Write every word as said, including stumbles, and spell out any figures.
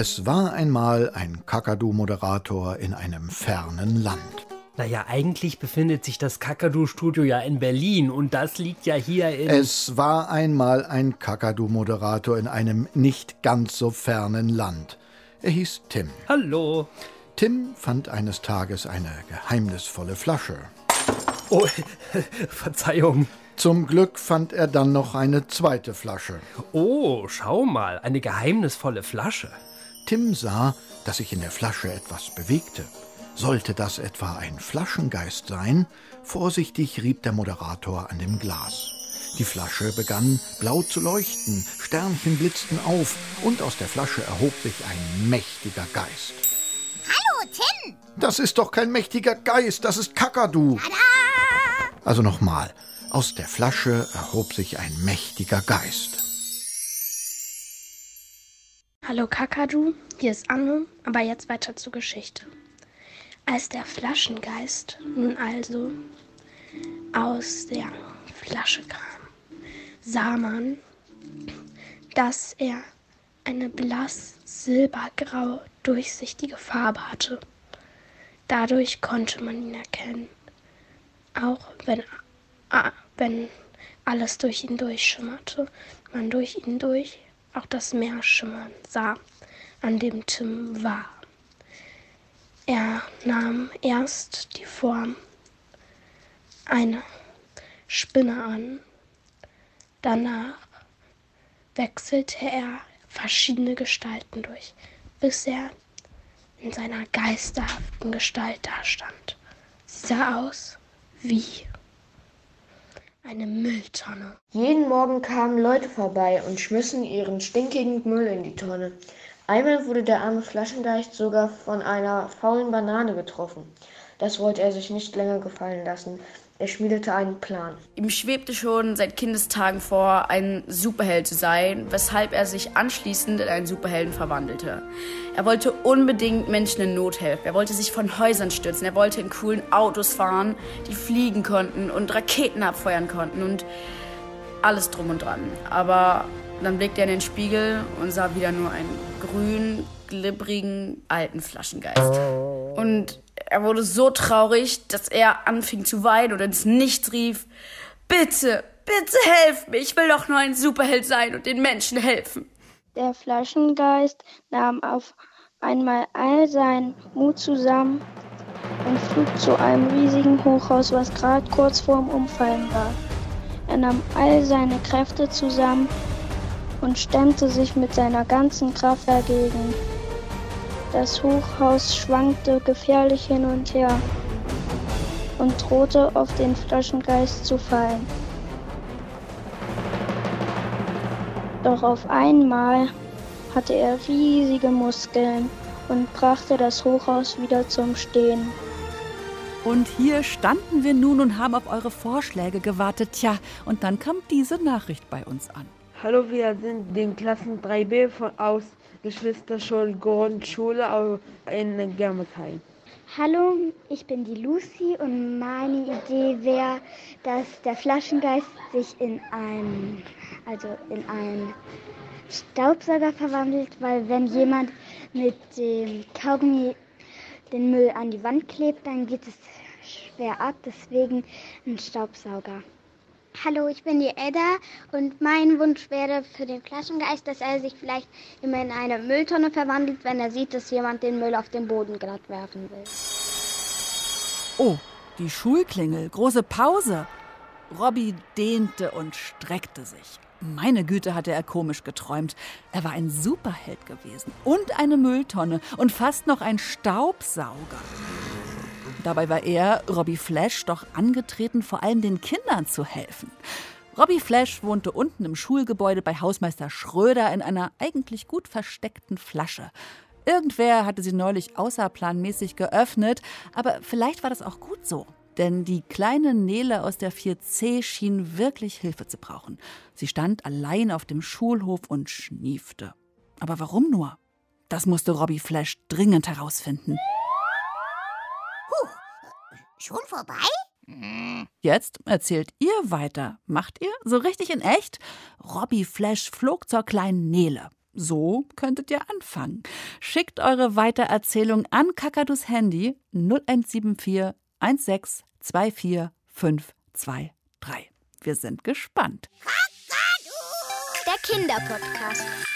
Es war einmal ein Kakadu-Moderator in einem fernen Land. Naja, eigentlich befindet sich das Kakadu-Studio ja in Berlin und das liegt ja hier in... Es war einmal ein Kakadu-Moderator in einem nicht ganz so fernen Land. Er hieß Tim. Hallo. Tim fand eines Tages eine geheimnisvolle Flasche. Oh, Verzeihung. Zum Glück fand er dann noch eine zweite Flasche. Oh, schau mal, eine geheimnisvolle Flasche. Tim sah, dass sich in der Flasche etwas bewegte. Sollte das etwa ein Flaschengeist sein? Vorsichtig rieb der Moderator an dem Glas. Die Flasche begann blau zu leuchten, Sternchen blitzten auf und aus der Flasche erhob sich ein mächtiger Geist. Hallo, Tim! Das ist doch kein mächtiger Geist, das ist Kakadu! Tada! Also nochmal. Aus der Flasche erhob sich ein mächtiger Geist. Hallo Kakadu, hier ist Anne, aber jetzt weiter zur Geschichte. Als der Flaschengeist nun also aus der Flasche kam, sah man, dass er eine blass silbergrau durchsichtige Farbe hatte. Dadurch konnte man ihn erkennen, auch wenn Ah, wenn alles durch ihn durchschimmerte, man durch ihn durch auch das Meer schimmern sah, an dem Tim war. Er nahm erst die Form einer Spinne an, danach wechselte er verschiedene Gestalten durch, bis er in seiner geisterhaften Gestalt dastand. Sie sah aus wie eine Mülltonne. Jeden Morgen kamen Leute vorbei und schmissen ihren stinkigen Müll in die Tonne. Einmal wurde der arme Flaschengeist sogar von einer faulen Banane getroffen. Das wollte er sich nicht länger gefallen lassen. Er schmiedete einen Plan. Ihm schwebte schon seit Kindestagen vor, ein Superheld zu sein, weshalb er sich anschließend in einen Superhelden verwandelte. Er wollte unbedingt Menschen in Not helfen. Er wollte sich von Häusern stürzen. Er wollte in coolen Autos fahren, die fliegen konnten und Raketen abfeuern konnten und alles drum und dran. Aber dann blickte er in den Spiegel und sah wieder nur einen grünen, glibbrigen, alten Flaschengeist. Und er wurde so traurig, dass er anfing zu weinen und ins Nichts rief: Bitte, bitte helf mir, ich will doch nur ein Superheld sein und den Menschen helfen. Der Flaschengeist nahm auf einmal all seinen Mut zusammen und flog zu einem riesigen Hochhaus, was gerade kurz vorm Umfallen war. Er nahm all seine Kräfte zusammen und stemmte sich mit seiner ganzen Kraft dagegen. Das Hochhaus schwankte gefährlich hin und her und drohte auf den Flaschengeist zu fallen. Doch auf einmal hatte er riesige Muskeln und brachte das Hochhaus wieder zum Stehen. Und hier standen wir nun und haben auf eure Vorschläge gewartet. Tja, und dann kam diese Nachricht bei uns an. Hallo, wir sind den Klassen drei b von, aus Geschwister Scholl Grundschule in Germersheim. Hallo, ich bin die Lucy und meine Idee wäre, dass der Flaschengeist sich in einen, also in einen Staubsauger verwandelt, weil wenn jemand mit dem Kaugummi den Müll an die Wand klebt, dann geht es schwer ab, deswegen ein Staubsauger. Hallo, ich bin die Edda und mein Wunsch wäre für den Flaschengeist, dass er sich vielleicht immer in eine Mülltonne verwandelt, wenn er sieht, dass jemand den Müll auf den Boden gerade werfen will. Oh, die Schulklingel, große Pause. Robbie dehnte und streckte sich. Meine Güte, hatte er komisch geträumt. Er war ein Superheld gewesen und eine Mülltonne und fast noch ein Staubsauger. Dabei war er, Robbie Flash, doch angetreten, vor allem den Kindern zu helfen. Robbie Flash wohnte unten im Schulgebäude bei Hausmeister Schröder in einer eigentlich gut versteckten Flasche. Irgendwer hatte sie neulich außerplanmäßig geöffnet, aber vielleicht war das auch gut so. Denn die kleine Nele aus der vier c schien wirklich Hilfe zu brauchen. Sie stand allein auf dem Schulhof und schniefte. Aber warum nur? Das musste Robbie Flash dringend herausfinden. Schon vorbei? Jetzt erzählt ihr weiter. Macht ihr so richtig in echt? Robbie Flash flog zur kleinen Nele. So könntet ihr anfangen. Schickt eure Weitererzählung an Kakadus Handy null eins sieben vier eins sechs zwei vier fünf zwei drei. Wir sind gespannt. Kakadu, der Kinderpodcast.